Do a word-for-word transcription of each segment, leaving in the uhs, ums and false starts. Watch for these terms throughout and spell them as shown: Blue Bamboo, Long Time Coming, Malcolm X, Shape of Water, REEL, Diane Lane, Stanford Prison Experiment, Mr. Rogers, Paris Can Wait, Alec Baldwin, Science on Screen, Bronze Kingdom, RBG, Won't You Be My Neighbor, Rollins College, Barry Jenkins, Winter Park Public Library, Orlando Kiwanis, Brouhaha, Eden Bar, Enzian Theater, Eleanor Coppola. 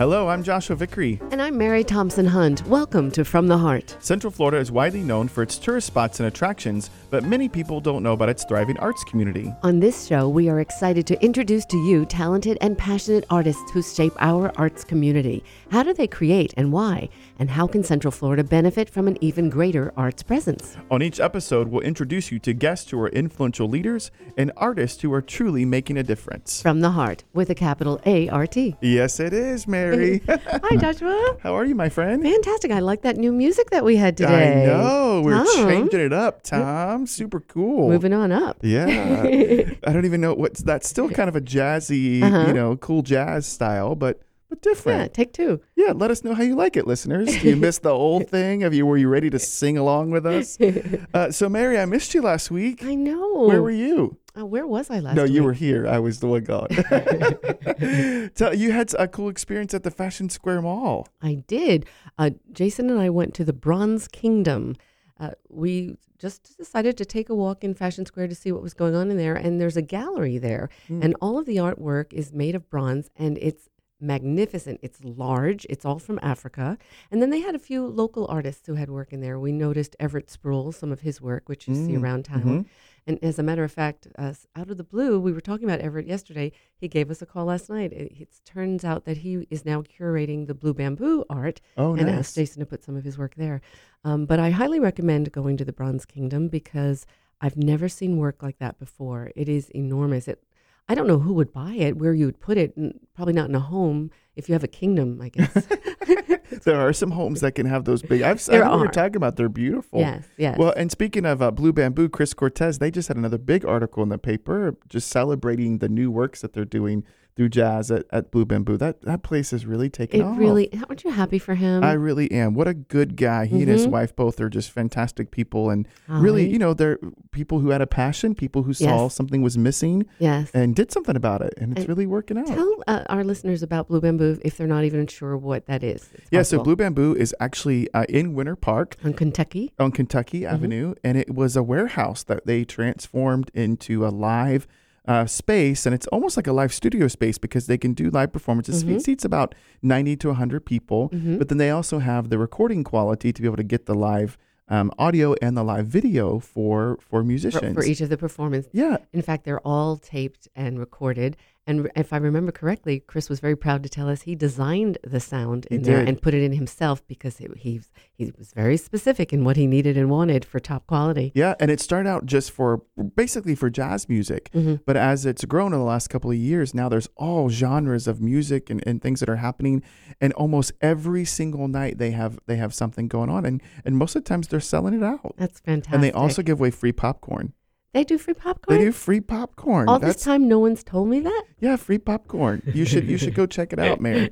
Hello, I'm Joshua Vickery. And I'm Mary Thompson Hunt. Welcome to From the Heart. Central Florida is widely known for its tourist spots and attractions, but many people don't know about its thriving arts community. On this show, we are excited to introduce to you talented and passionate artists who shape our arts community. How do they create and why? And how can Central Florida benefit from an even greater arts presence? On each episode, we'll introduce you to guests who are influential leaders and artists who are truly making a difference. From the Heart, with a capital A R T. Yes, it is, Mary. Hi, Joshua. How are you, my friend? Fantastic. I like that new music that we had today. I know. We're Tom. changing it up, Tom. Yep. Super cool. Moving on up. Yeah. I don't even know what's that's still kind of a jazzy, uh-huh. you know, cool jazz style, but but different. Yeah, take two. Yeah, let us know how you like it, listeners. Do you miss the old thing? Have you were you ready to sing along with us? Uh, so, Mary, I missed you last week. I know. Where were you? Uh, where was I last no, week? No, you were here. I was the one gone. So you had a cool experience at the Fashion Square Mall. I did. Uh, Jason and I went to the Bronze Kingdom. Uh, we just decided to take a walk in Fashion Square to see what was going on in there. And there's a gallery there. Mm. And all of the artwork is made of bronze. And it's magnificent. It's large. It's all from Africa. And then they had a few local artists who had work in there. We noticed Everett Spruill, some of his work, which you mm. see around town. Mm-hmm. And as a matter of fact, uh, out of the blue, we were talking about Everett yesterday. He gave us a call last night. It, it turns out that he is now curating the Blue Bamboo art oh, and nice. asked Jason to put some of his work there. Um, but I highly recommend going to the Bronze Kingdom because I've never seen work like that before. It is enormous. It, I don't know who would buy it, where you would put it, and probably not in a home if you have a kingdom, I guess. There are some homes that can have those big. I've, I know what you're talking about. They're beautiful. Yes, yes. Well, and speaking of uh, Blue Bamboo, Chris Cortez, they just had another big article in the paper just celebrating the new works that they're doing through jazz at, at Blue Bamboo. That that place is really taking it off. It really, aren't you happy for him? I really am. What a good guy. He mm-hmm. and his wife both are just fantastic people. And Hi. really, you know, they're people who had a passion, people who saw yes. something was missing yes. and did something about it. And it's and really working out. Tell uh, our listeners about Blue Bamboo if they're not even sure what that is. It's yeah, possible. So Blue Bamboo is actually uh, in Winter Park. On Kentucky. On Kentucky mm-hmm. Avenue. And it was a warehouse that they transformed into a live Uh, space, and it's almost like a live studio space because they can do live performances. Mm-hmm. It seats about ninety to one hundred people, mm-hmm. but then they also have the recording quality to be able to get the live um, audio and the live video for for musicians. For, for each of the performances. Yeah. In fact, they're all taped and recorded. And if I remember correctly, Chris was very proud to tell us he designed the sound in there and put it in himself because it, he he was very specific in what he needed and wanted for top quality. Yeah, and it started out just for basically for jazz music. Mm-hmm. But as it's grown in the last couple of years, now there's all genres of music and, and things that are happening. And almost every single night they have they have something going on. And, and most of the times they're selling it out. That's fantastic. And they also give away free popcorn. They do free popcorn? They do free popcorn. All That's, this time, no one's told me that? Yeah, free popcorn. You should you should go check it out, Mary.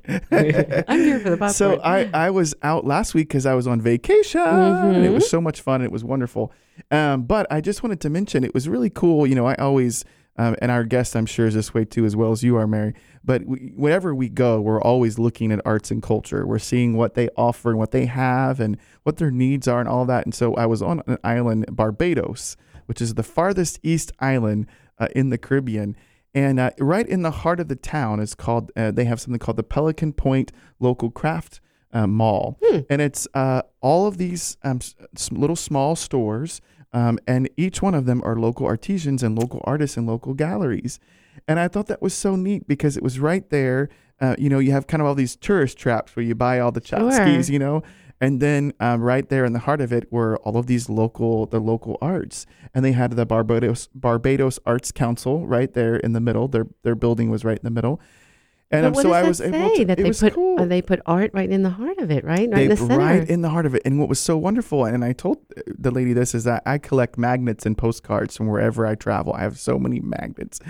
I'm here for the popcorn. So I, I was out last week because I was on vacation. Mm-hmm. And it was so much fun. It was wonderful. Um, but I just wanted to mention, it was really cool. You know, I always... Um, and our guest, I'm sure, is this way, too, as well as you are, Mary. But we, whenever we go, we're always looking at arts and culture. We're seeing what they offer and what they have and what their needs are and all that. And so I was on an island, Barbados, which is the farthest east island uh, in the Caribbean. And uh, right in the heart of the town is called, uh, they have something called the Pelican Point Local Craft uh, Mall. Hmm. And it's uh, all of these um, little small stores. Um, and each one of them are local artisans and local artists and local galleries. And I thought that was so neat because it was right there. Uh, you know, you have kind of all these tourist traps where you buy all the tchotchkes, sure. you know, and then um, right there in the heart of it were all of these local, the local arts. And they had the Barbados Barbados Arts Council right there in the middle. Their their building was right in the middle. And um, so I was say? able to. That it they was put, cool. They put art right in the heart of it, right? Right they, in the center. Right in the heart of it. And what was so wonderful, and, and I told the lady this, is that I collect magnets and postcards from wherever I travel. I have so many magnets.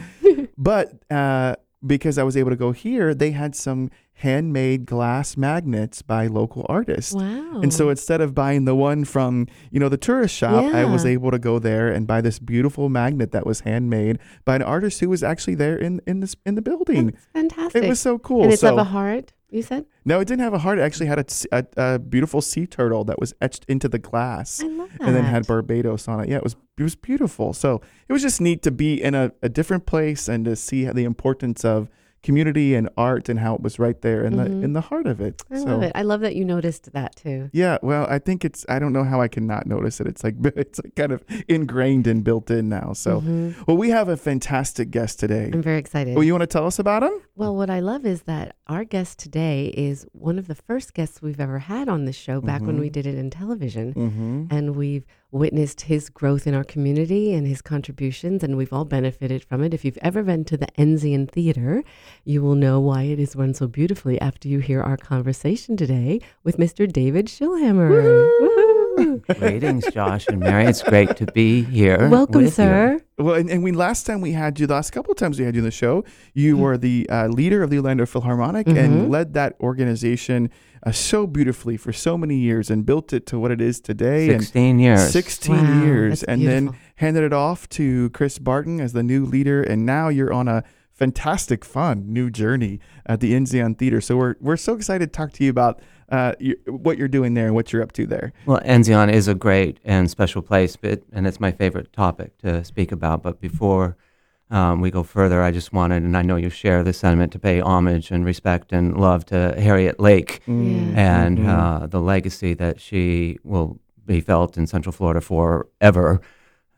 But uh, because I was able to go here, they had some handmade glass magnets by local artists. Wow. And so instead of buying the one from, you know, the tourist shop, yeah. I was able to go there and buy this beautiful magnet that was handmade by an artist who was actually there in, in, this, in the building. That's fantastic. It was so cool. And it's so, of a heart, you said? No, it didn't have a heart. It actually had a, a, a beautiful sea turtle that was etched into the glass. I love that. And then had Barbados on it. Yeah, it was it was beautiful. So it was just neat to be in a, a different place and to see the importance of community and art and how it was right there in mm-hmm. the in the heart of it. I so, love it. I love that you noticed that too. Yeah. Well, I think it's, I don't know how I can not notice it. It's like, it's like kind of ingrained and built in now. So, mm-hmm. well, we have a fantastic guest today. I'm very excited. Well, you want to tell us about him? Well, what I love is that our guest today is one of the first guests we've ever had on this show back mm-hmm. when we did it in television. Mm-hmm. And we've witnessed his growth in our community and his contributions, and we've all benefited from it. If you've ever been to the Enzian Theater, you will know why it is run so beautifully after you hear our conversation today with Mister David Schillhammer. Woo-hoo! Woo-hoo! Greetings, Josh and Mary. It's great to be here. Welcome, sir. You. Well, and, and we last time we had you, the last couple of times we had you on the show, you mm-hmm. were the uh, leader of the Orlando Philharmonic mm-hmm. and led that organization Uh, so beautifully for so many years and built it to what it is today. sixteen years. sixteen wow, years. And beautiful. Then handed it off to Chris Barton as the new leader. And now you're on a fantastic, fun new journey at the Enzian Theater. So we're we're so excited to talk to you about uh, your, what you're doing there and what you're up to there. Well, Enzian is a great and special place, but, and it's my favorite topic to speak about. But before Um, we go further, I just wanted, and I know you share the sentiment, to pay homage and respect and love to Harriet Lake mm. yeah. and mm-hmm. uh, the legacy that she will be felt in Central Florida forever.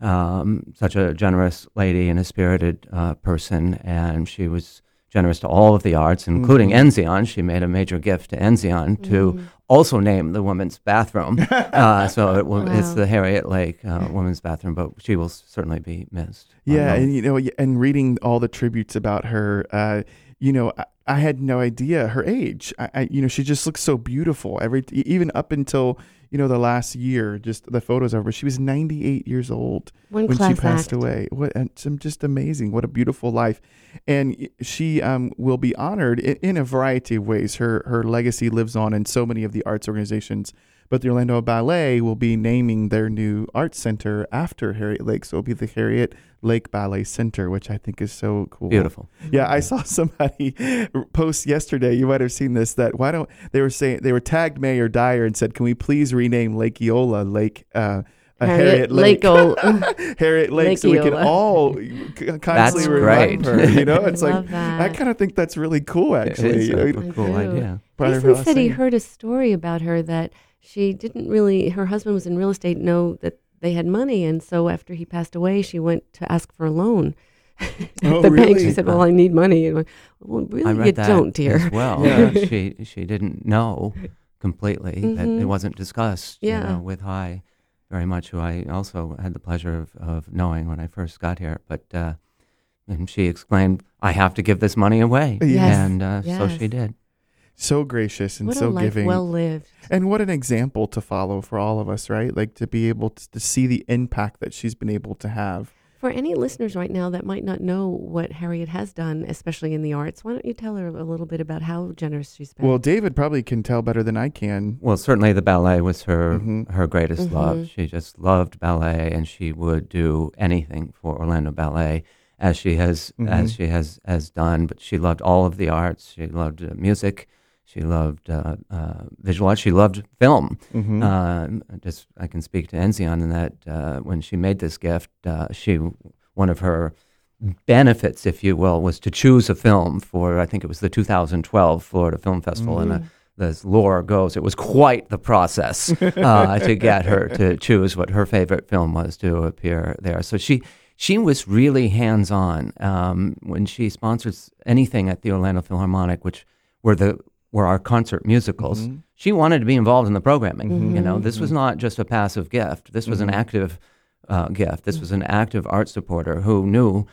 Um, such a generous lady and a spirited uh, person, and she was generous to all of the arts, including mm-hmm. Enzian. She made a major gift to Enzian mm-hmm. to also name the women's bathroom. uh, so it w- wow. it's the Harriet Lake uh, women's bathroom, but she will certainly be missed. Yeah, and you know, and reading all the tributes about her, uh, you know, I, I had no idea her age. I, I, you know, she just looks so beautiful. Every even up until, you know, the last year, just the photos of her. She was ninety-eight years old when, when she passed act. away. What, and some just amazing. What a beautiful life. And she um, will be honored in, in a variety of ways. Her her legacy lives on in so many of the arts organizations. But the Orlando Ballet will be naming their new art center after Harriet Lake. So it'll be the Harriet Lake Ballet Center, which I think is so cool. Beautiful. Yeah, I saw somebody post yesterday, you might have seen this, that why don't they were saying they were tagged Mayor Dyer and said, can we please rename Lake Eola Lake uh a Harriet, Harriet Lake, Lake Harriet Lake, Lake so we Eola. Can all constantly that's remember great. Her, you know? It's like that. I kind of think that's really cool, actually. It is a cool idea. Jason said he heard a story about her that she didn't really, her husband was in real estate, know that they had money, and so after he passed away, she went to ask for a loan. Oh, the really? Bank. She said, "Well, I need money." And went, well, really, you don't, dear. Well, yeah. she she didn't know completely mm-hmm. that it wasn't discussed. Yeah. You know, with High, very much who I also had the pleasure of, of knowing when I first got here. But uh, and she exclaimed, "I have to give this money away," yes. and uh, yes. so she did. So gracious and what so a life giving. Well lived. And what an example to follow for all of us, right? Like to be able to, to see the impact that she's been able to have. For any listeners right now that might not know what Harriet has done, especially in the arts, why don't you tell her a little bit about how generous she's been? Well, David probably can tell better than I can. Well, certainly the ballet was her mm-hmm. her greatest mm-hmm. love. She just loved ballet, and she would do anything for Orlando Ballet, as she has mm-hmm. as she has has done. But she loved all of the arts. She loved uh, music. She loved uh, uh, visual arts. She loved film. Mm-hmm. Uh, just I can speak to Enzian in that uh, when she made this gift, uh, she one of her benefits, if you will, was to choose a film for, I think it was the two thousand twelve Florida Film Festival. Mm-hmm. And uh, as lore goes, it was quite the process uh, to get her to choose what her favorite film was to appear there. So she she was really hands-on um, when she sponsored anything at the Orlando Philharmonic, which were the were our concert musicals. Mm-hmm. She wanted to be involved in the programming. Mm-hmm. You know, this mm-hmm. was not just a passive gift. This was mm-hmm. an active uh, gift. This mm-hmm. was an active art supporter who knew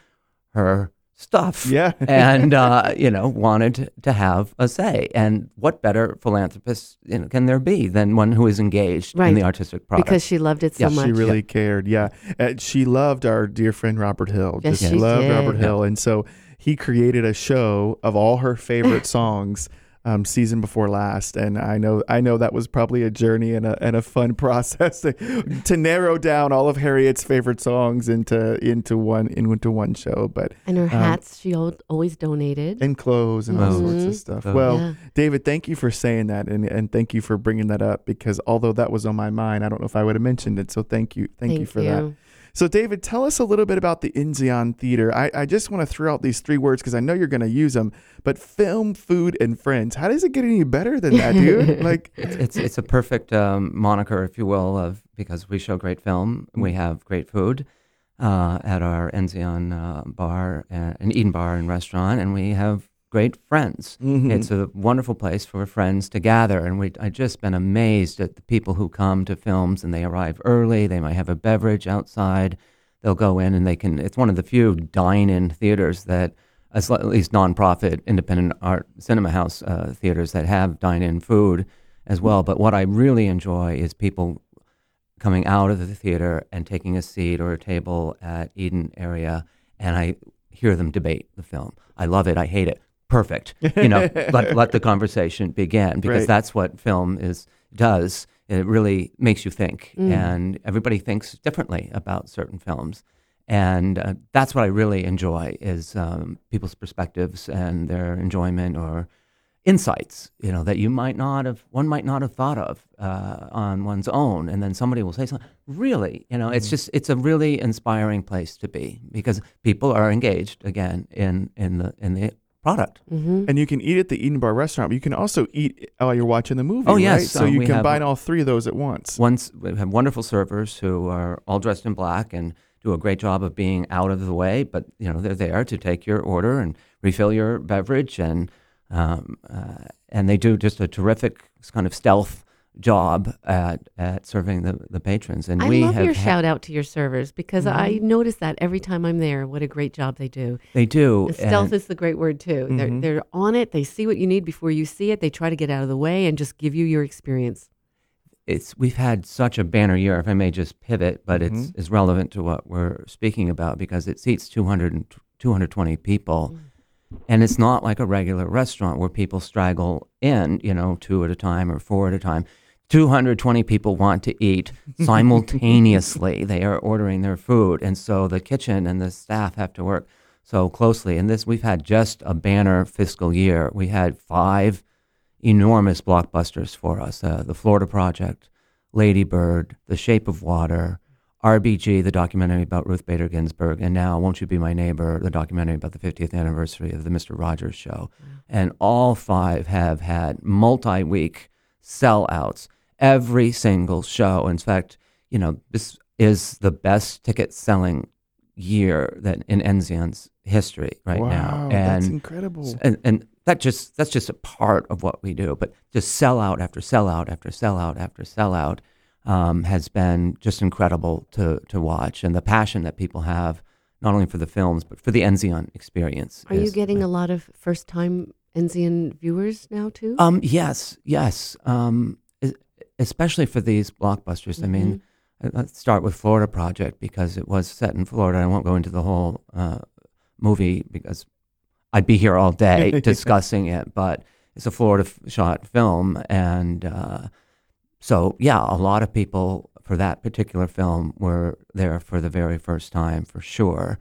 her stuff yeah. and, uh, you know, wanted to have a say. And what better philanthropist, you know, can there be than one who is engaged right. in the artistic product? Because she loved it so yeah. much. She really yeah. cared, yeah. Uh, she loved our dear friend Robert Hill. Yes, just she loved did. Robert Hill. Yeah. And so he created a show of all her favorite songs um, season before last. And I know I know that was probably a journey and a and a fun process to, to narrow down all of Harriet's favorite songs into into one into one show. But and her hats um, she always donated, and clothes and mm-hmm. all sorts of stuff. Oh. Well, yeah. David, thank you for saying that, and and thank you for bringing that up, because although that was on my mind, I don't know if I would have mentioned it. So thank you, thank, thank you for you. that. So, David, tell us a little bit about the Enzian Theater. I, I just want to throw out these three words because I know you're going to use them. But film, food, and friends. How does it get any better than that, dude? Like it's it's, it's a perfect um, moniker, if you will, of because we show great film, we have great food uh, at our Enzian uh, Bar, uh, an Eden Bar and restaurant, and we have great friends. Mm-hmm. It's a wonderful place for friends to gather, and we I just been amazed at the people who come to films, and they arrive early. They might have a beverage outside. They'll go in and they can. It's one of the few dine-in theaters that, at least nonprofit independent art cinema house uh, theaters that have dine-in food as well. But what I really enjoy is people coming out of the theater and taking a seat or a table at Eden area, and I hear them debate the film. I love it. I hate it. Perfect. You know, let, let the conversation begin, because right. that's what film is does. It really makes you think, mm. and everybody thinks differently about certain films, and uh, that's what I really enjoy is um, people's perspectives and their enjoyment or insights. You know, that you might not have, one might not have thought of uh, on one's own, and then somebody will say something. Really, you know, mm. it's just it's a really inspiring place to be, because people are engaged again in in the in the. product. Mm-hmm. And you can eat at the Eden Bar restaurant, but you can also eat while you're watching the movie. Oh, yes. Right? So um, you combine all three of those at once. Once we have wonderful servers who are all dressed in black and do a great job of being out of the way, but you know they're there to take your order and refill your beverage, and um, uh, and they do just a terrific kind of stealth job at at serving the, the patrons. And I we love have your ha- shout out to your servers, because mm-hmm. I notice that every time I'm there, what a great job they do. They do. And stealth and, is the great word too. Mm-hmm. They're they're on it. They see what you need before you see it. They try to get out of the way and just give you your experience. It's we've had such a banner year. If I may just pivot, but mm-hmm. it's is relevant to what we're speaking about, because it seats two hundred and two hundred twenty people. Mm-hmm. And it's not like a regular restaurant where people straggle in, you know, two at a time or four at a time. two hundred twenty people want to eat simultaneously. They are ordering their food. And so the kitchen and the staff have to work so closely. And this, we've had just a banner fiscal year. We had five enormous blockbusters for us. Uh, the Florida Project, Lady Bird, The Shape of Water, R B G, the documentary about Ruth Bader Ginsburg, and now Won't You Be My Neighbor, the documentary about the fiftieth anniversary of the Mister Rogers show. Mm-hmm. And all five have had multi-week sellouts. Every single show. In fact, you know, this is the best ticket-selling year that in Enzian's history right wow, now. Wow, that's incredible. And, and that just that's just a part of what we do. But just sellout after sellout after sellout after sellout um, has been just incredible to to watch. And the passion that people have, not only for the films, but for the Enzian experience. Are is, you getting uh, a lot of first-time Enzian viewers now, too? Um, yes, yes. Um especially for these blockbusters. Mm-hmm. I mean, let's start with Florida Project, because it was set in Florida. I won't go into the whole uh, movie because I'd be here all day discussing it, but it's a Florida f- shot film. And uh, so, yeah, a lot of people for that particular film were there for the very first time, for sure.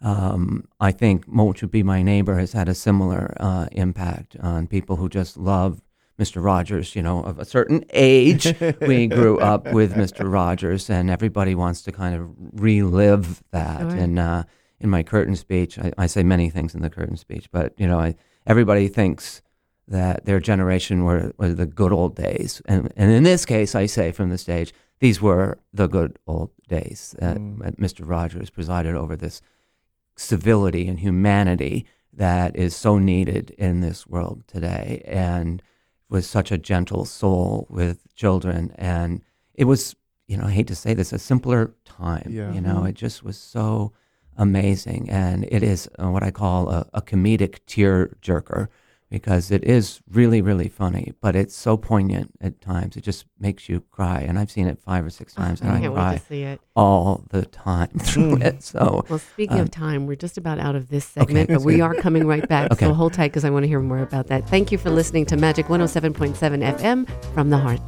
Um, I think Won't You Be My Neighbor has had a similar uh, impact on people who just love Mister Rogers, you know, of a certain age. We grew up with Mister Rogers, and everybody wants to kind of relive that. Sure. And uh, in my curtain speech, I, I say many things in the curtain speech, but, you know, I, everybody thinks that their generation were, were the good old days. And, and in this case, I say from the stage, these were the good old days. Uh, mm. Mister Rogers presided over this civility and humanity that is so needed in this world today. And was such a gentle soul with children, and it was, you know, I hate to say this, a simpler time. Yeah. You know, it just was so amazing, and it is what I call a, a comedic tearjerker, because it is really, really funny, but it's so poignant at times. It just makes you cry. And I've seen it five or six times, oh, and I, can't I cry wait to see it. all the time through mm. it. So, well, speaking um, of time, we're just about out of this segment, okay, but we good. are coming right back. Okay. So hold tight because I want to hear more about that. Thank you for listening to Magic one oh seven point seven F M From the Heart.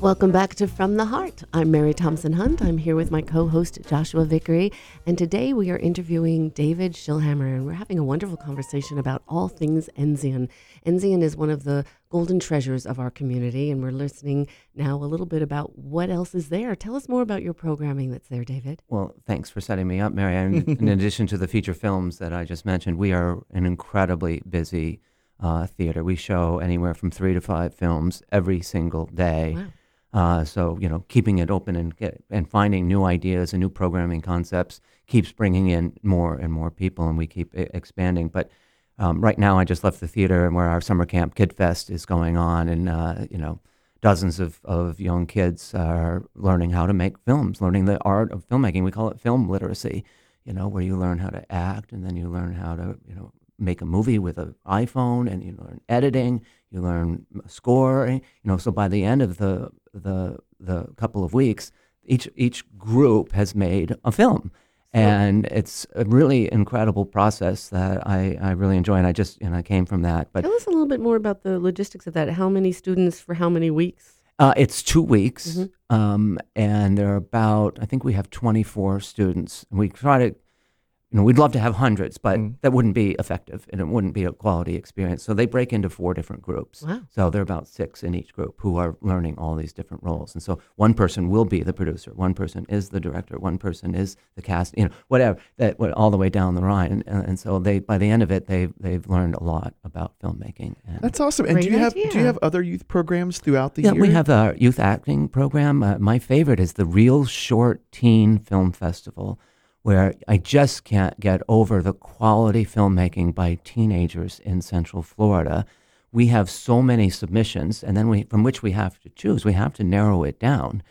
Welcome back to From the Heart. I'm Mary Thompson Hunt. I'm here with my co-host Joshua Vickery, and today we are interviewing David Schillhammer, and we're having a wonderful conversation about all things Enzian. Enzian is one of the golden treasures of our community, and we're listening now a little bit about what else is there. Tell us more about your programming that's there, David. Well, thanks for setting me up, Mary. And in addition to the feature films that I just mentioned, we are an incredibly busy uh, theater. We show anywhere from three to five films every single day. Wow. Uh, so, you know, keeping it open and get, and finding new ideas and new programming concepts keeps bringing in more and more people, and we keep I- expanding. But um, right now I just left the theater, and where our summer camp Kid Fest is going on, and, uh, you know, dozens of, of young kids are learning how to make films, learning the art of filmmaking. We call it film literacy, you know, where you learn how to act, and then you learn how to, you know, make a movie with an iPhone, and you learn editing, you learn scoring, you know, so by the end of the the the couple of weeks, each each group has made a film. And it's a really incredible process that I, I really enjoy, and I just and I came from that. But tell us a little bit more about the logistics of that. How many students for how many weeks? Uh, it's two weeks, mm-hmm. um, and there are about, I think we have twenty-four students, and we try to, you know, we'd love to have hundreds, but mm. that wouldn't be effective, and it wouldn't be a quality experience. So they break into four different groups. Wow. So there are about six in each group who are learning all these different roles. And so one person will be the producer, one person is the director, one person is the cast, you know, whatever, that all the way down the line. And, and so they, by the end of it, they've they've learned a lot about filmmaking. And that's awesome. And do you have idea. do you have other youth programs throughout the yeah, year? Yeah, we have our youth acting program. Uh, my favorite is the Real Short Teen Film Festival, where I just can't get over the quality filmmaking by teenagers in Central Florida. We have so many submissions, and then we from which we have to choose. We have to narrow it down.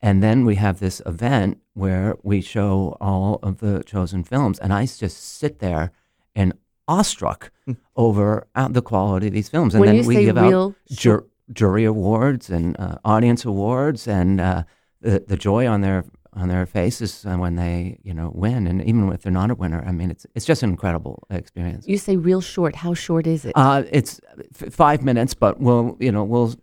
And then we have this event where we show all of the chosen films, and I just sit there and awestruck over the quality of these films. And when then you we say give real out ju- jury awards and uh, audience awards, and uh, the, the joy on their on their faces when they, you know, win. And even if they're not a winner, I mean, it's it's just an incredible experience. You say real short. How short is it? Uh, it's f- five minutes, but we'll, you know, we'll,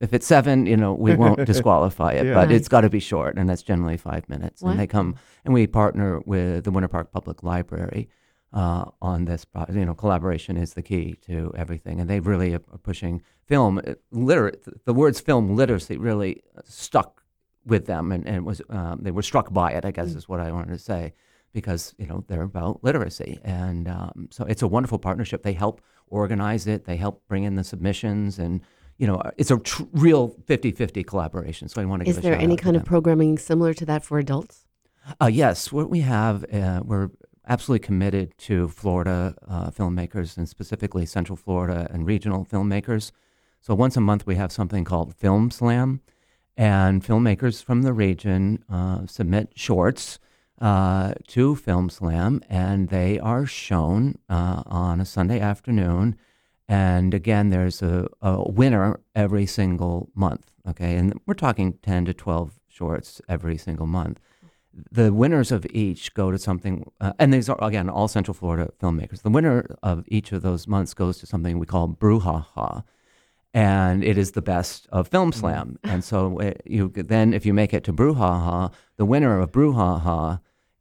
if it's seven, you know, we won't disqualify it, yeah. but nice. It's got to be short, and that's generally five minutes. What? And they come, and we partner with the Winter Park Public Library uh, on this, you know, collaboration is the key to everything. And they really are pushing film, liter- the words film literacy really stuck with them, and, and it was um, they were struck by it, I guess mm. is what I wanted to say, because, you know, they're about literacy. And um, so it's a wonderful partnership. They help organize it. They help bring in the submissions, and, you know, it's a tr- real fifty-fifty collaboration. So I want to give a shout out to them. Is there any kind of programming similar to that for adults? Uh, yes. What we have, uh, we're absolutely committed to Florida uh, filmmakers, and specifically Central Florida and regional filmmakers. So once a month we have something called Film Slam. And filmmakers from the region uh, submit shorts uh, to Film Slam, and they are shown uh, on a Sunday afternoon. And again, there's a, a winner every single month, okay? And we're talking ten to twelve shorts every single month. The winners of each go to something, uh, and these are, again, all Central Florida filmmakers. The winner of each of those months goes to something we call Brouhaha. And it is the best of Film Slam. And so it, you then if you make it to Brouhaha, the winner of Brouhaha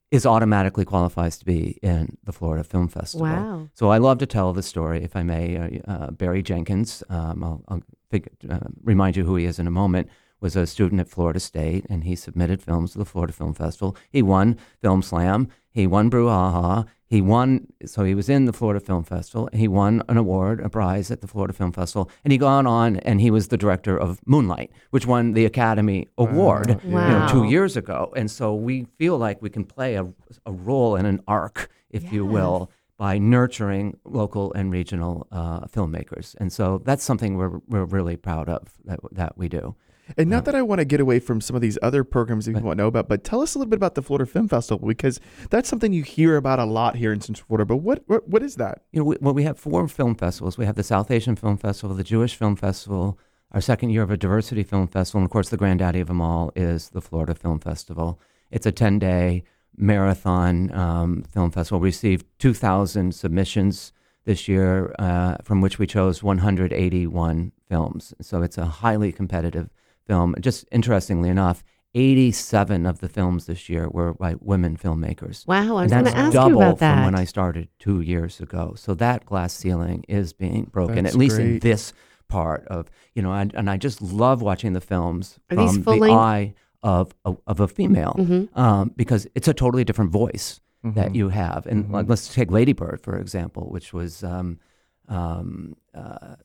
is automatically qualifies to be in the Florida Film Festival. Wow. So I love to tell the story, if I may. Uh, uh, Barry Jenkins, um, I'll, I'll fig- uh, remind you who he is in a moment, was a student at Florida State, and he submitted films to the Florida Film Festival. He won Film Slam. He won Brouhaha. He won, so he was in the Florida Film Festival. He won an award, a prize at the Florida Film Festival. And he got on, and he was the director of Moonlight, which won the Academy Award wow. Wow. You know, two years ago. And so we feel like we can play a, a role in an arc, if yes. you will, by nurturing local and regional uh, filmmakers. And so that's something we're we're really proud of that, that we do. And not that I want to get away from some of these other programs that you want to know about, but tell us a little bit about the Florida Film Festival, because that's something you hear about a lot here in Central Florida. But what what, what is that? You know, we, well, we have four film festivals. We have the South Asian Film Festival, the Jewish Film Festival, our second year of a Diversity Film Festival, and of course the granddaddy of them all is the Florida Film Festival. It's a ten-day marathon um, film festival. We received two thousand submissions this year, uh, from which we chose one hundred eighty-one films. So it's a highly competitive film. Just interestingly enough, eighty-seven of the films this year were by women filmmakers. Wow, I was going to ask you about that. That's double from when I started two years ago. So that glass ceiling is being broken, at least in this part of, you know, and, and I just love watching the films from the eye of a, of a female, mm-hmm. um, because it's a totally different voice mm-hmm. that you have. And mm-hmm. let's take Lady Bird, for example, which was um, um, uh,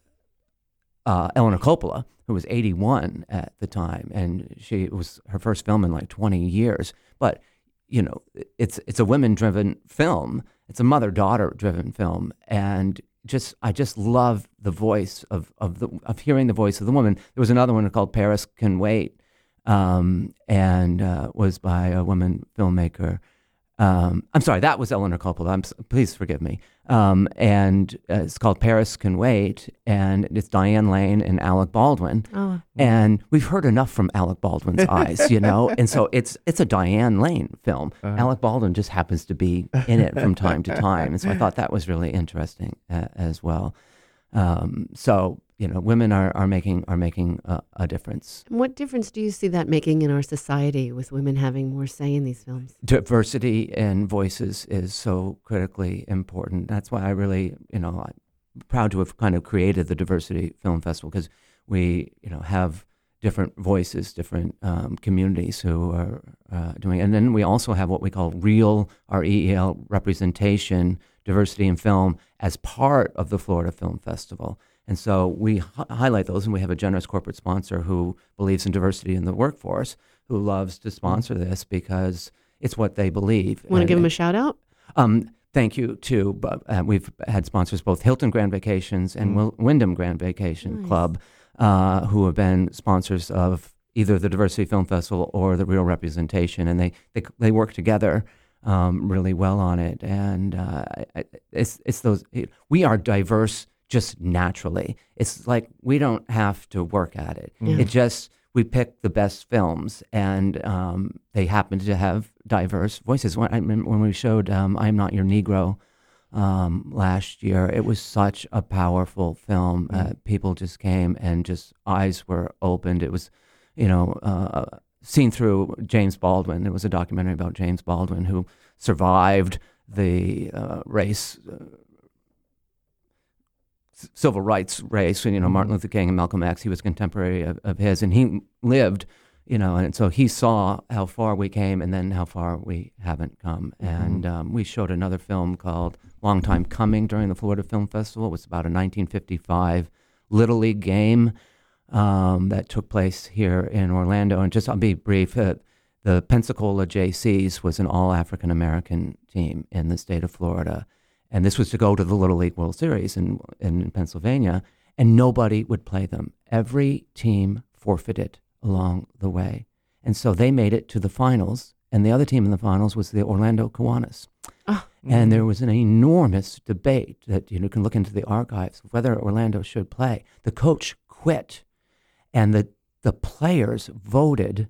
uh, Eleanor Coppola, who was eighty-one at the time, and she it was her first film in like twenty years. But you know, it's it's a women-driven film. It's a mother-daughter-driven film, and just I just love the voice of of the of hearing the voice of the woman. There was another one called Paris Can Wait, um, and uh, was by a woman filmmaker. Um, I'm sorry, that was Eleanor Coppola. I'm, please forgive me. Um, and uh, it's called Paris Can Wait, and it's Diane Lane and Alec Baldwin. Oh. And we've heard enough from Alec Baldwin's eyes, you know? And so it's it's a Diane Lane film. Uh-huh. Alec Baldwin just happens to be in it from time to time. And so I thought that was really interesting uh, as well. Um, so, you know, women are, are making are making a, a difference. And what difference do you see that making in our society with women having more say in these films? Diversity in voices is so critically important. That's why I really, you know, I'm proud to have kind of created the Diversity Film Festival, because we, you know, have different voices, different um, communities who are uh, doing it. And then we also have what we call REAL, R E E L, representation, diversity in film, as part of the Florida Film Festival. And so we h- highlight those, and we have a generous corporate sponsor who believes in diversity in the workforce, who loves to sponsor this because it's what they believe. Want to give them a shout out? Um, thank you to, but, uh, we've had sponsors, both Hilton Grand Vacations and mm. Will- Wyndham Grand Vacation nice. Club, uh, who have been sponsors of either the Diversity Film Festival or the Real Representation. And they, they, they work together um, really well on it. And uh, it's, it's those, it, we are diverse just naturally. It's like we don't have to work at it. Yeah. It just, we pick the best films, and um, they happen to have diverse voices. When, I mean, when we showed um, I'm Not Your Negro um, last year, it was such a powerful film. Uh, people just came and just eyes were opened. It was, you know, uh, seen through James Baldwin. It was a documentary about James Baldwin, who survived the uh, race uh, civil rights race, and, you know, Martin Luther King and Malcolm X, he was contemporary of, of his, and he lived, you know, and so he saw how far we came and then how far we haven't come. Mm-hmm. And um, we showed another film called Long Time Coming during the Florida Film Festival. It was about a nineteen fifty-five Little League game um, that took place here in Orlando. And just, I'll be brief, uh, the Pensacola J Cs was an all-African-American team in the state of Florida. And this was to go to the Little League World Series in, in Pennsylvania, and nobody would play them. Every team forfeited along the way. And so they made it to the finals, and the other team in the finals was the Orlando Kiwanis. Oh. And there was an enormous debate that, you know, you can look into the archives, whether Orlando should play. The coach quit, and the, the players voted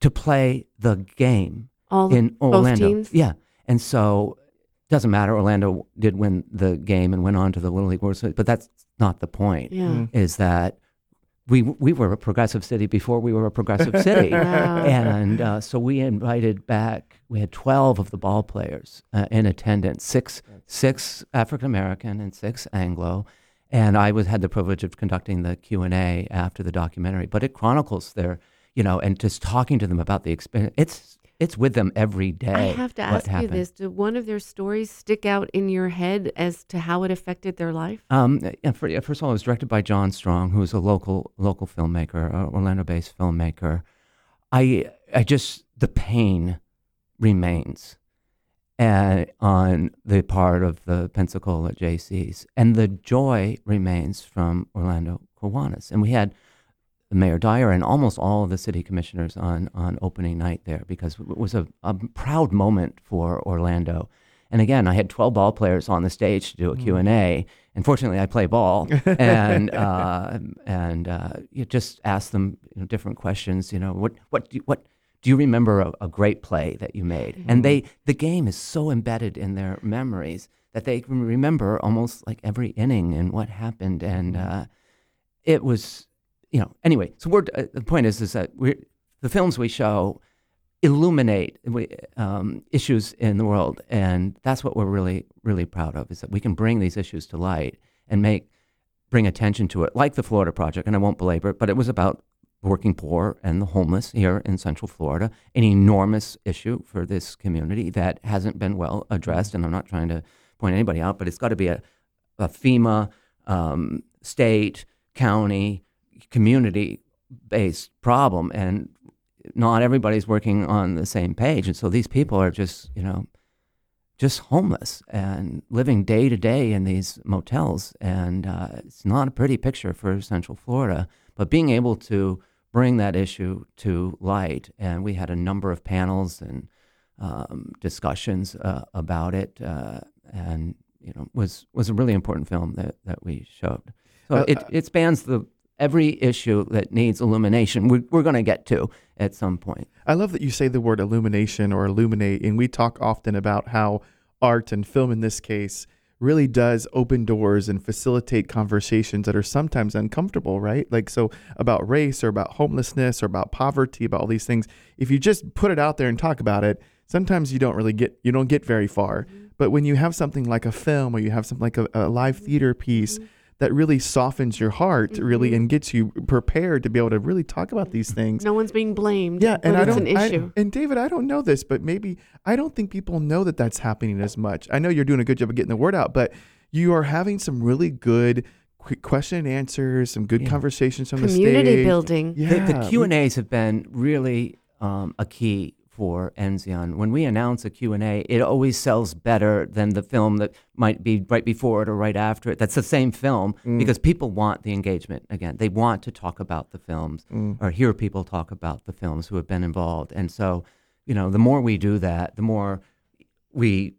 to play the game All in Orlando. Both teams? Yeah, and so... doesn't matter. Orlando did win the game and went on to the Little League World Series, but that's not the point. Yeah. Mm. Is that we we were a progressive city before we were a progressive city, wow. and uh, so we invited back. We had twelve of the ball players uh, in attendance, six six African American and six Anglo, and I was had the privilege of conducting the Q and A after the documentary. But it chronicles their, you know, and just talking to them about the experience. It's it's with them every day. I have to ask you this. Did one of their stories stick out in your head as to how it affected their life? Um, first of all, it was directed by John Strong, who is a local local filmmaker, uh, Orlando-based filmmaker. I I just, the pain remains uh, on the part of the Pensacola J Cs, and the joy remains from Orlando Kiwanis. And we had Mayor Dyer and almost all of the city commissioners on, on opening night there, because it was a, a proud moment for Orlando. And again, I had twelve ball players on the stage to do a mm. Q and A. And fortunately, I play ball and uh, and uh, you just ask them you know, different questions. You know, what what do you, what do you remember a, a great play that you made? Mm. And they the game is so embedded in their memories that they can remember almost like every inning and what happened. And uh, it was. You know, anyway, so we're, uh, the point is is that we the films we show illuminate we, um, issues in the world, and that's what we're really, really proud of, is that we can bring these issues to light and make bring attention to it, like the Florida Project, and I won't belabor it, but it was about working poor and the homeless here in Central Florida, an enormous issue for this community that hasn't been well addressed, and I'm not trying to point anybody out, but it's got to be a, a FEMA, um, state, county, community-based problem, and not everybody's working on the same page. And so these people are just, you know, just homeless and living day to day in these motels. And uh, it's not a pretty picture for Central Florida, but being able to bring that issue to light. And we had a number of panels and um, discussions uh, about it. Uh, and, you know, was, was a really important film that, that we showed. So uh, it, it spans the every issue that needs illumination, we're, we're going to get to at some point. I love that you say the word illumination or illuminate, and we talk often about how art and film in this case really does open doors and facilitate conversations that are sometimes uncomfortable, right? Like, so about race or about homelessness or about poverty, about all these things. If you just put it out there and talk about it, sometimes you don't really get, you don't get very far. Mm-hmm. But when you have something like a film or you have something like a, a live theater piece, mm-hmm. that really softens your heart, mm-hmm. really, and gets you prepared to be able to really talk about these things. No one's being blamed. Yeah, and I don't. An issue. I, and David, I don't know this, but maybe I don't think people know that that's happening as much. I know you're doing a good job of getting the word out, but you are having some really good question and answers, some good yeah. conversations on the stage. Community building. Yeah. The, the Q and A's have been really um, a key for Enzian. When we announce a Q and A, it always sells better than the film that might be right before it or right after it. That's the same film mm. because people want the engagement again. They want to talk about the films mm. or hear people talk about the films who have been involved. And so, you know, the more we do that, the more we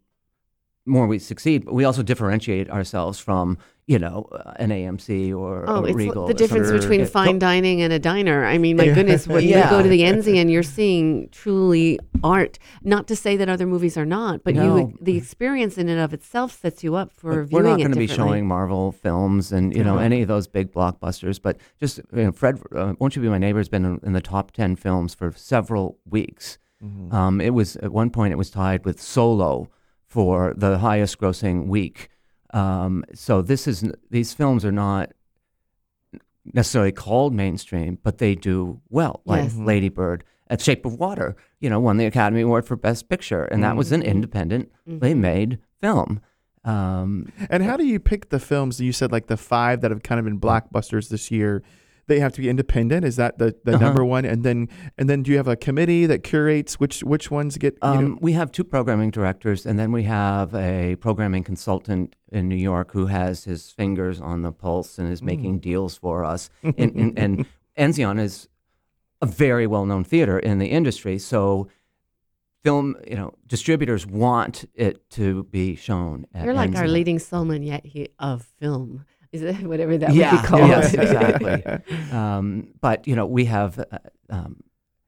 more we succeed. But we also differentiate ourselves from, you know, uh, an A M C or oh, a it's Regal. The difference sort of, between it, fine dining and a diner. I mean, my yeah. goodness, when yeah. you go to the Enzian, you're seeing truly art. Not to say that other movies are not, but no. you the experience in and of itself sets you up for but viewing it differently. We're not going to be showing Marvel films and, you know, yeah. any of those big blockbusters. But just, you know, Fred, uh, Won't You Be My Neighbor has been in, in the top ten films for several weeks. Mm-hmm. Um, it was, at one point, it was tied with Solo for the highest grossing week. Um, so this is these films are not necessarily called mainstream, but they do well, like yes. Lady Bird. At Shape of Water, you know, won the Academy Award for Best Picture, and mm-hmm. that was an independently mm-hmm. made film. Um, and how do you pick the films? You said like the five that have kind of been blockbusters this year. They have to be independent. Is that the, the uh-huh. number one? And then and then do you have a committee that curates which which ones get? You um, know? We have two programming directors, and then we have a programming consultant in New York who has his fingers on the pulse and is mm. making deals for us. and, and, and Enzian is a very well-known theater in the industry, so film, you know, distributors want it to be shown. At You're like Enzian. Our leading sommelier of film. Is it whatever that yeah, would be called? Yes, exactly. um, but, you know, we have uh, um,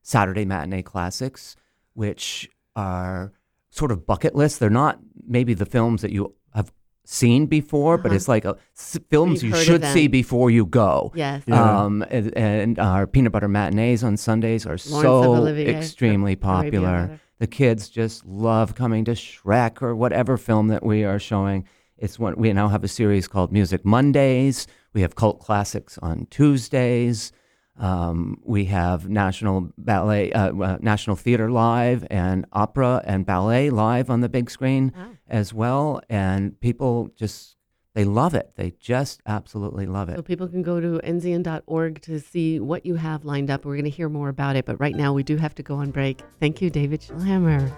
Saturday matinee classics, which are sort of bucket lists. They're not maybe the films that you have seen before, uh-huh. but it's like a, s- films You've you should see before you go. Yes. Yeah. Um, and, and our peanut butter matinees on Sundays are Lawrence so Olivier, extremely popular. The kids just love coming to Shrek or whatever film that we are showing. It's when we now have a series called Music Mondays. We have cult classics on Tuesdays. Um, we have National Ballet, uh, uh, National Theater Live, and opera and ballet live on the big screen ah. as well. And people just, they love it. They just absolutely love it. So people can go to enzian dot org to see what you have lined up. We're going to hear more about it, but right now we do have to go on break. Thank you, David Schillhammer.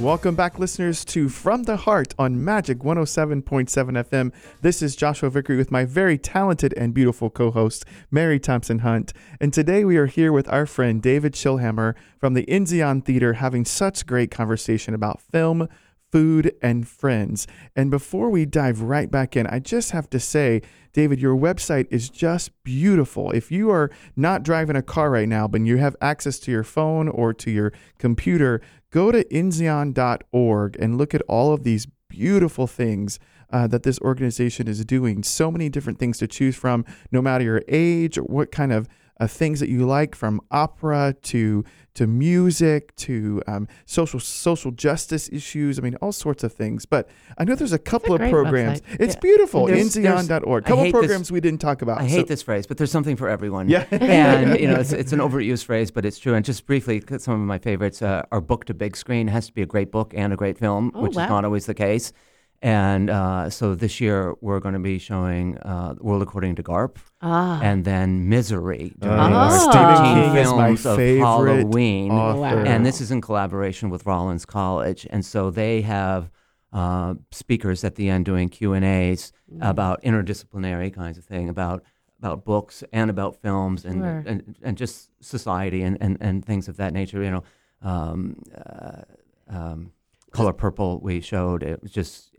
Welcome back, listeners, to From the Heart on Magic one oh seven point seven F M. This is Joshua Vickery with my very talented and beautiful co-host, Mary Thompson Hunt. And today we are here with our friend David Schillhammer from the Enzian Theater, having such great conversation about film, food, and friends. And before we dive right back in, I just have to say, David, your website is just beautiful. If you are not driving a car right now, but you have access to your phone or to your computer, go to enzian dot org and look at all of these beautiful things uh, that this organization is doing. So many different things to choose from, no matter your age or what kind of Uh, things that you like, from opera to to music to um, social social justice issues. I mean, all sorts of things. But I know there's a couple of programs. Website. It's yeah. beautiful. enzian dot org. A couple programs this, we didn't talk about. I hate so. this phrase, but there's something for everyone. Yeah. And, you know, it's, it's an overused phrase, but it's true. And just briefly, 'cause some of my favorites uh, are book to big screen. It has to be a great book and a great film, oh, which wow. is not always the case. And uh, so this year we're going to be showing uh, World According to Garp ah. and then Misery. Doing uh, our Stephen King films of Halloween. Author. And this is in collaboration with Rollins College. And so they have uh, speakers at the end doing Q and A's mm. about interdisciplinary kinds of thing, about about books and about films and sure. and, and just society and, and, and things of that nature, you know. Um, uh, um, Color Purple we showed, it was just,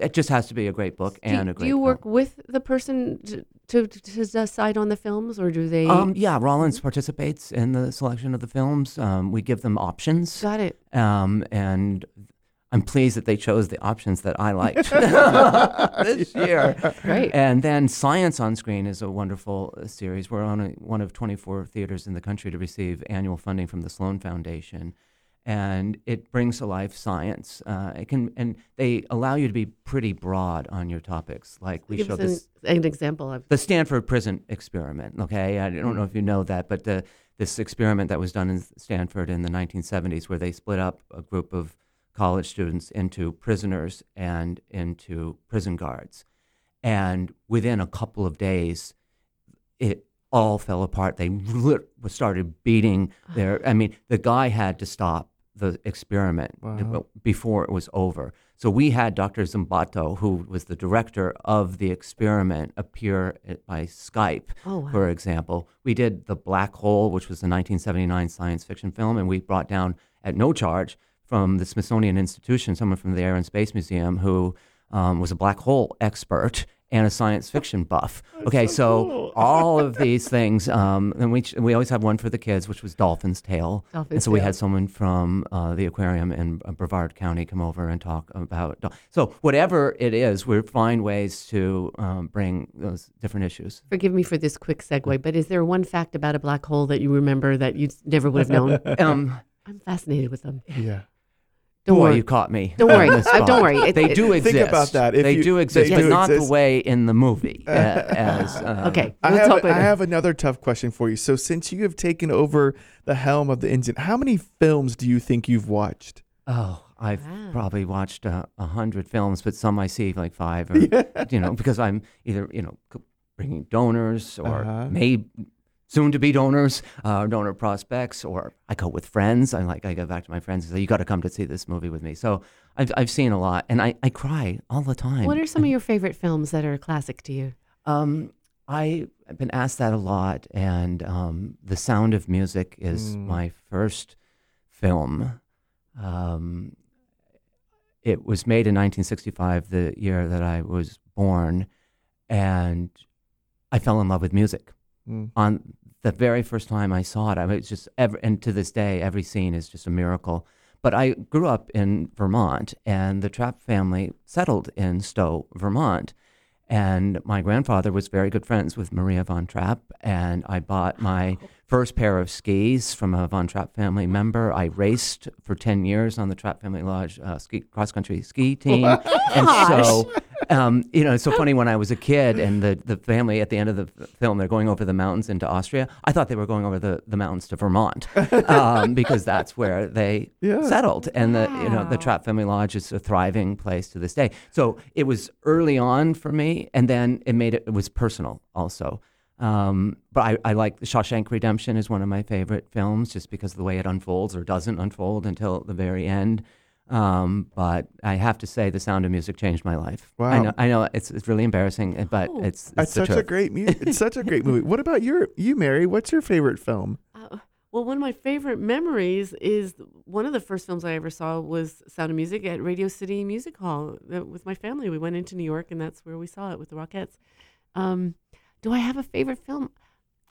it just has to be a great book and do, a great film. Do you work film. with the person to, to, to decide on the films, or do they? Um, yeah, Rollins participates in the selection of the films. Um, we give them options. Got it. Um, and I'm pleased that they chose the options that I liked this year. Great. And then Science on Screen is a wonderful uh, series. We're on a, one of twenty-four theaters in the country to receive annual funding from the Sloan Foundation. And it brings to life science. Uh, it can, and they allow you to be pretty broad on your topics. Like we Give showed this an, an example of the Stanford Prison Experiment. Okay, I don't know if you know that, but the, this experiment that was done in Stanford in the nineteen seventies, where they split up a group of college students into prisoners and into prison guards, and within a couple of days, it. all fell apart. They started beating their, I mean, the guy had to stop the experiment wow. before it was over. So we had Doctor Zimbato, who was the director of the experiment, appear by Skype, oh, wow. for example. We did The Black Hole, which was a nineteen seventy-nine science fiction film, and we brought down, at no charge, from the Smithsonian Institution, someone from the Air and Space Museum who um, was a black hole expert and a science fiction buff. Okay, That's so, so cool. all of these things, um, and we ch- we always have one for the kids, which was Dolphin's Tale. Dolphin's and so Tale. We had someone from uh, the aquarium in uh, Brevard County come over and talk about do- So whatever it is, we find ways to um, bring those different issues. Forgive me for this quick segue, but is there one fact about a black hole that you remember that you never would have known? um, I'm fascinated with them. Yeah. Don't Boy, worry. you caught me. Don't worry. Uh, don't worry. It, they it, do exist. Think about that. If they you, do exist, they but do not exist. the way in the movie. Uh, as, um, okay. We'll I, have, talk later. I have another tough question for you. So since you have taken over the helm of the Enzian, how many films do you think you've watched? Oh, I've wow. probably watched a uh, hundred films, but some I see like five or, yeah. you know, because I'm either, you know, bringing donors or uh-huh. maybe soon-to-be donors, uh, donor prospects, or I go with friends. I like I go back to my friends and say, you got to come to see this movie with me. So I've, I've seen a lot, and I, I cry all the time. What are some I, of your favorite films that are classic to you? Um, I've been asked that a lot, and um, The Sound of Music is mm. my first film. Um, it was made in nineteen sixty-five, the year that I was born, and I fell in love with music. Mm. On the very first time I saw it. I mean, it's just every, and to this day, every scene is just a miracle. But I grew up in Vermont, and the Trapp family settled in Stowe, Vermont. And my grandfather was very good friends with Maria von Trapp, and I bought my first pair of skis from a von Trapp family member. I raced for ten years on the Trapp Family Lodge uh, ski, cross-country ski team. And so, um, you know, it's so funny, when I was a kid and the, the family, at the end of the film, they're going over the mountains into Austria. I thought they were going over the, the mountains to Vermont um, because that's where they yeah. settled. And, the wow. you know, the Trapp Family Lodge is a thriving place to this day. So it was early on for me. And then it made it, it was personal also. Um, but I, I like Shawshank Redemption is one of my favorite films, just because of the way it unfolds or doesn't unfold until the very end. Um, but I have to say, The Sound of Music changed my life. Wow. I know, I know it's it's really embarrassing, but oh. it's, it's that's such truth. a great mu- it's such a great movie. What about your you, Mary? What's your favorite film? Uh, well, one of my favorite memories is one of the first films I ever saw was Sound of Music at Radio City Music Hall with my family. We went into New York, and that's where we saw it with the Rockettes. Um, do I have a favorite film?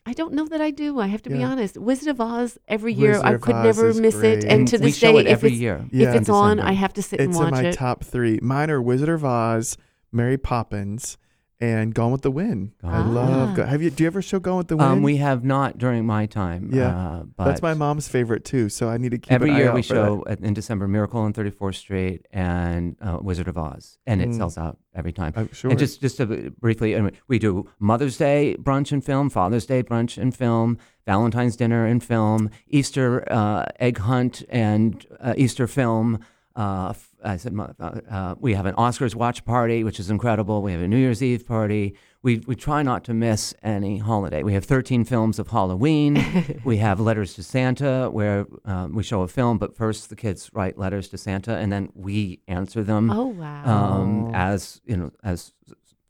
I don't know that I do. I have to yeah. be honest. Wizard of Oz every year. Wizard I could Oz never miss great. it. And to this we day, show it every if it's, year. Yeah, if it's on, I have to sit it's and watch it. It's in my it. top three. Mine are Wizard of Oz, Mary Poppins, and Gone with the Wind. Oh. I love. Go- have you? Do you ever show Gone with the Wind? Um, we have not during my time. Yeah, uh, but that's my mom's favorite too. So I need to keep every an eye year out we for show that. In December Miracle on thirty-fourth Street and uh, Wizard of Oz, and it mm. sells out every time. I'm sure. And just just to briefly, we do Mother's Day brunch and film, Father's Day brunch and film, Valentine's dinner and film, Easter uh, egg hunt and uh, Easter film. Uh, I said uh, we have an Oscars watch party, which is incredible. We have a New Year's Eve party. We we try not to miss any holiday. We have thirteen films of Halloween. We have Letters to Santa, where um, we show a film, but first the kids write letters to Santa, and then we answer them. Oh wow! Um, as you know, as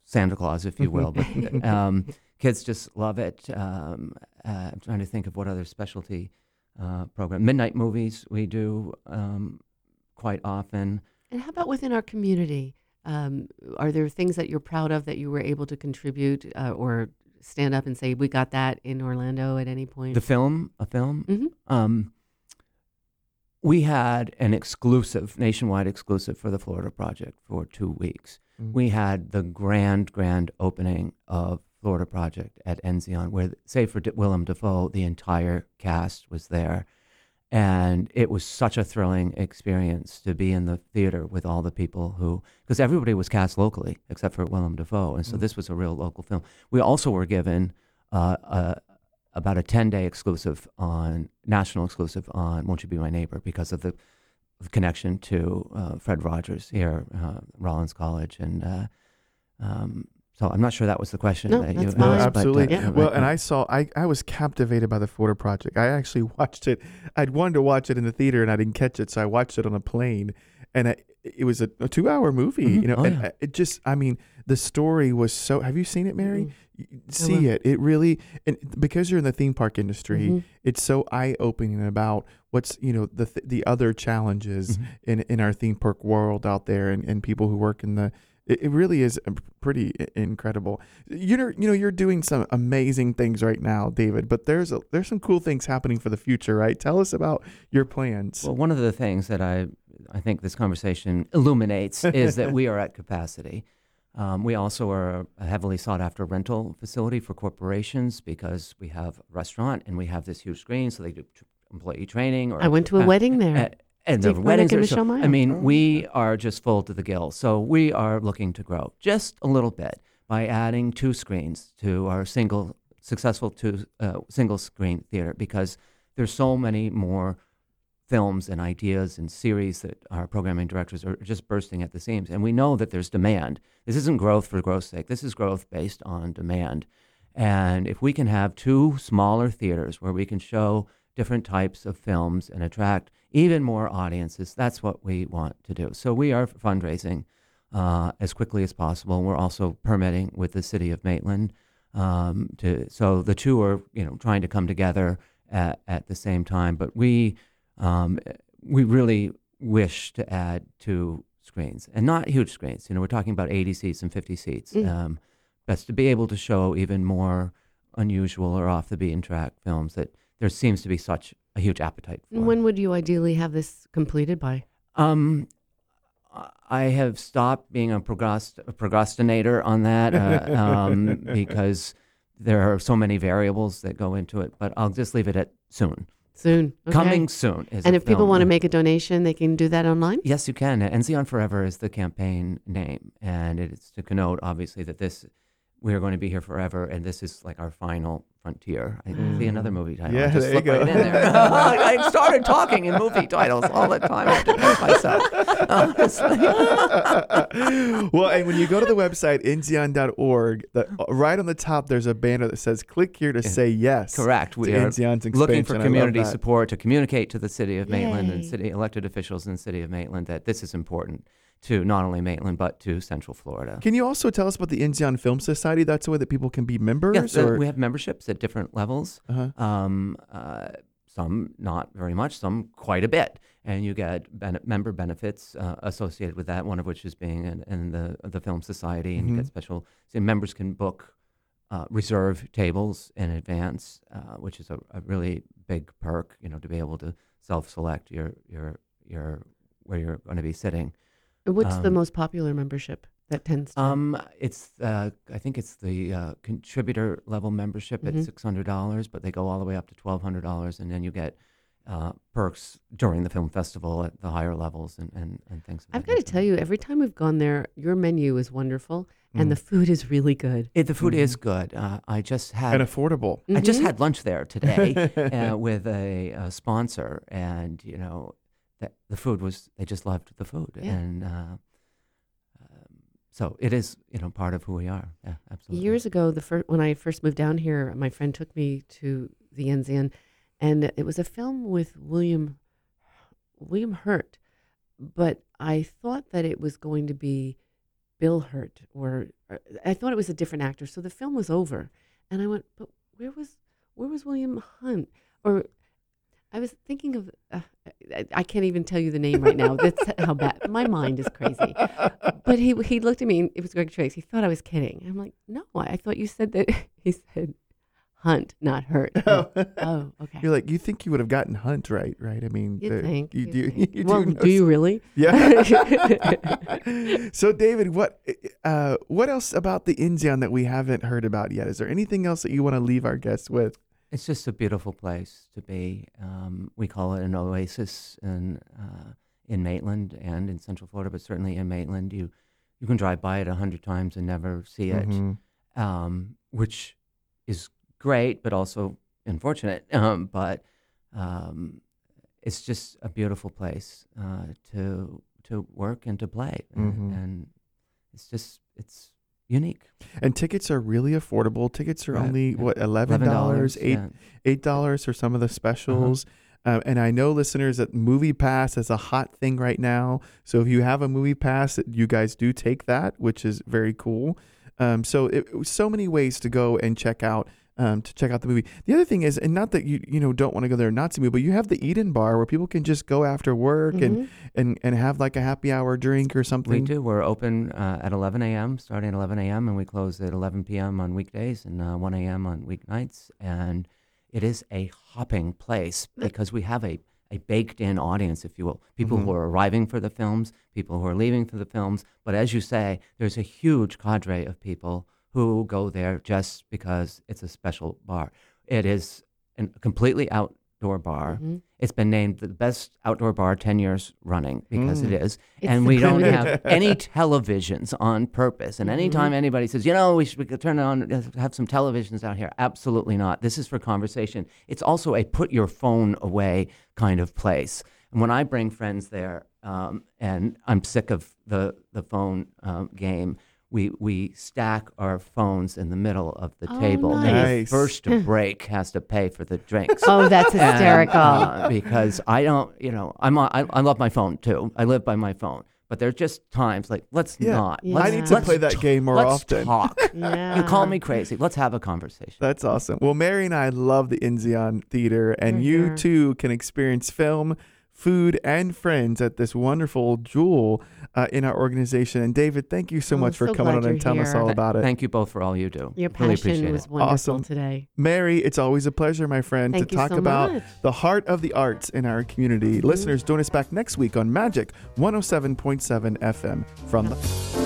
Santa Claus, if you will. But um, kids just love it. Um, uh, I'm trying to think of what other specialty uh, program. Midnight movies we do. Um, quite often. And how about within our community? Um, are there things that you're proud of that you were able to contribute uh, or stand up and say, we got that in Orlando at any point? The film, a film? Mm-hmm. Um, we had an exclusive, nationwide exclusive for the Florida Project for two weeks. Mm-hmm. We had the grand, grand opening of Florida Project at Enzian, where, save for D- Willem Dafoe, the entire cast was there. And it was such a thrilling experience to be in the theater with all the people who, because everybody was cast locally except for Willem Dafoe. And so mm-hmm. this was a real local film. We also were given uh, a, about a ten-day exclusive on, national exclusive on Won't You Be My Neighbor, because of the connection to uh, Fred Rogers here, uh, Rollins College. And uh, um, so I'm not sure that was the question. No, that that's you asked, absolutely. But, uh, yeah. Well, and I saw, I, I was captivated by the Florida Project. I actually watched it. I'd wanted to watch it in the theater and I didn't catch it. So I watched it on a plane, and I, it was a, a two hour movie, mm-hmm. you know, oh, and yeah. I, it just, I mean, the story was so, have you seen it, Mary? Mm-hmm. See Hello. it. It really, and because you're in the theme park industry, mm-hmm. it's so eye opening about what's, you know, the, the other challenges mm-hmm. in, in our theme park world out there, and, and people who work in the, it really is pretty incredible. You're, you know, you're doing some amazing things right now, David, but there's a, there's some cool things happening for the future, right? Tell us about your plans. Well, one of the things that I, I think this conversation illuminates is that we are at capacity. Um, we also are a heavily sought-after rental facility for corporations, because we have a restaurant and we have this huge screen, so they do t- employee training. Or I went to a uh, wedding there. Uh, And Dick the weddings are so, I mean, oh. we are just full to the gill. So we are looking to grow just a little bit by adding two screens to our single successful two uh, single screen theater, because there's so many more films and ideas and series that our programming directors are just bursting at the seams. And we know that there's demand. This isn't growth for growth's sake. This is growth based on demand. And if we can have two smaller theaters where we can show different types of films and attract even more audiences, that's what we want to do. So we are fundraising uh, as quickly as possible. We're also permitting with the city of Maitland. Um, to, so the two are, you know, trying to come together at, at the same time. But we um, we really wish to add two screens, and not huge screens. You know, we're talking about eighty seats and fifty seats. Mm. Um, that's to be able to show even more unusual or off the beaten track films that there seems to be such a huge appetite for. When would you ideally have this completed by? Um, I have stopped being a procrastinator on that uh, um, because there are so many variables that go into it, but I'll just leave it at soon. Soon. Okay. Coming soon. Is and if film. people want to make a donation, they can do that online? Yes, you can. Enzian Forever is the campaign name, and it's to connote, obviously, that this we're going to be here forever, and this is like our final frontier. I mm. see another movie title. Yeah, I just there slip you go. Right in there. I started talking in movie titles all the time. I have to make myself. Honestly. Well, and when you go to the website, enzian dot org, the, right on the top, there's a banner that says, click here to yeah. say yes. Correct. We are looking for community support to communicate to the city of Maitland Yay. and city elected officials in the city of Maitland that this is important to not only Maitland, but to Central Florida. Can you also tell us about the Enzian Film Society? That's a way that people can be members? Yes, or? We have memberships at different levels. Uh-huh. Um, uh, some not very much, some quite a bit. And you get ben- member benefits uh, associated with that, one of which is being in, in the the Film Society. And mm-hmm. you get special... So members can book uh, reserve tables in advance, uh, which is a, a really big perk, you know, to be able to self-select your your your where you're going to be sitting. What's um, the most popular membership that tends to? Um, it's uh, I think it's the uh, contributor level membership mm-hmm. at six hundred dollars, but they go all the way up to twelve hundred dollars, and then you get uh, perks during the film festival at the higher levels and, and, and things. I've got to tell you, every time we've gone there, your menu is wonderful, mm-hmm. and the food is really good. It, the food mm-hmm. is good. Uh, I just had... And affordable. I mm-hmm. just had lunch there today uh, with a, a sponsor, and, you know... The food was, they just loved the food. Yeah. And uh, um, so it is, you know, part of who we are. Yeah, absolutely. Years ago, the fir- when I first moved down here, my friend took me to the Enzian, and it was a film with William, William Hurt. But I thought that it was going to be Bill Hurt, or, or I thought it was a different actor. So the film was over. And I went, but where was, where was William Hunt? Or... I was thinking of, uh, I, I can't even tell you the name right now. That's how bad, my mind is crazy. But he he looked at me, and it was Greg Trace. He thought I was kidding. I'm like, no, I thought you said that. He said, Hunt, not Hurt. Oh, oh okay. You're like, you think you would have gotten Hunt right, right? I mean, you the, think. You, you do, think. You do, well, do you really? Yeah. So, David, what uh, what else about the Enzian that we haven't heard about yet? Is there anything else that you want to leave our guests with? It's just a beautiful place to be. Um, we call it an oasis in uh, in Maitland and in Central Florida, but certainly in Maitland, you you can drive by it a hundred times and never see it, mm-hmm. um, which is great, but also unfortunate. Um, but um, it's just a beautiful place uh, to to work and to play, and, mm-hmm. and it's just it's. unique. And tickets are really affordable. Tickets are right. only, yeah. what, eleven dollars, eleven dollars eight, yeah. eight dollars for some of the specials. Uh-huh. Um, and I know, listeners, that Movie Pass is a hot thing right now. So if you have a Movie Pass, you guys do take that, which is very cool. Um, so it, so many ways to go and check out um, to check out the movie. The other thing is, and not that you you know don't want to go there and not see a movie, but you have the Eden Bar where people can just go after work mm-hmm. and, and, and have like a happy hour drink or something. We do. We're open uh, at eleven a.m., starting at eleven a.m., and we close at eleven p.m. on weekdays and uh, one a.m. on weeknights. And it is a hopping place because we have a, a baked-in audience, if you will. People mm-hmm. who are arriving for the films, people who are leaving for the films. But as you say, there's a huge cadre of people who go there just because it's a special bar. It is a completely outdoor bar. Mm-hmm. It's been named the best outdoor bar ten years running because mm. it is. It's and we don't have any televisions on purpose. And anytime mm-hmm. anybody says, you know, we should we could turn it on, have some televisions out here. Absolutely not. This is for conversation. It's also a put your phone away kind of place. And when I bring friends there um, and I'm sick of the, the phone um, game, We we stack our phones in the middle of the oh, table. Nice. Nice. First to break has to pay for the drinks. Oh, that's hysterical. And, uh, because I don't, you know, I'm on, I I love my phone too. I live by my phone. But there are just times like let's yeah. not. Yeah. Let's, I need to play that t- game more let's often. Let's talk. yeah. You call me crazy. Let's have a conversation. That's awesome. Well, Mary and I love the Enzian Theater, and mm-hmm. you too can experience film, food and friends at this wonderful jewel uh, in our organization. And David, thank you so oh, much for so coming on and telling here. us all about it. Thank you both for all you do. Your passion really appreciate was it. wonderful awesome. today. Mary, it's always a pleasure, my friend, thank to talk so about much. the heart of the arts in our community. Mm-hmm. Listeners, join us back next week on Magic one oh seven point seven F M from the...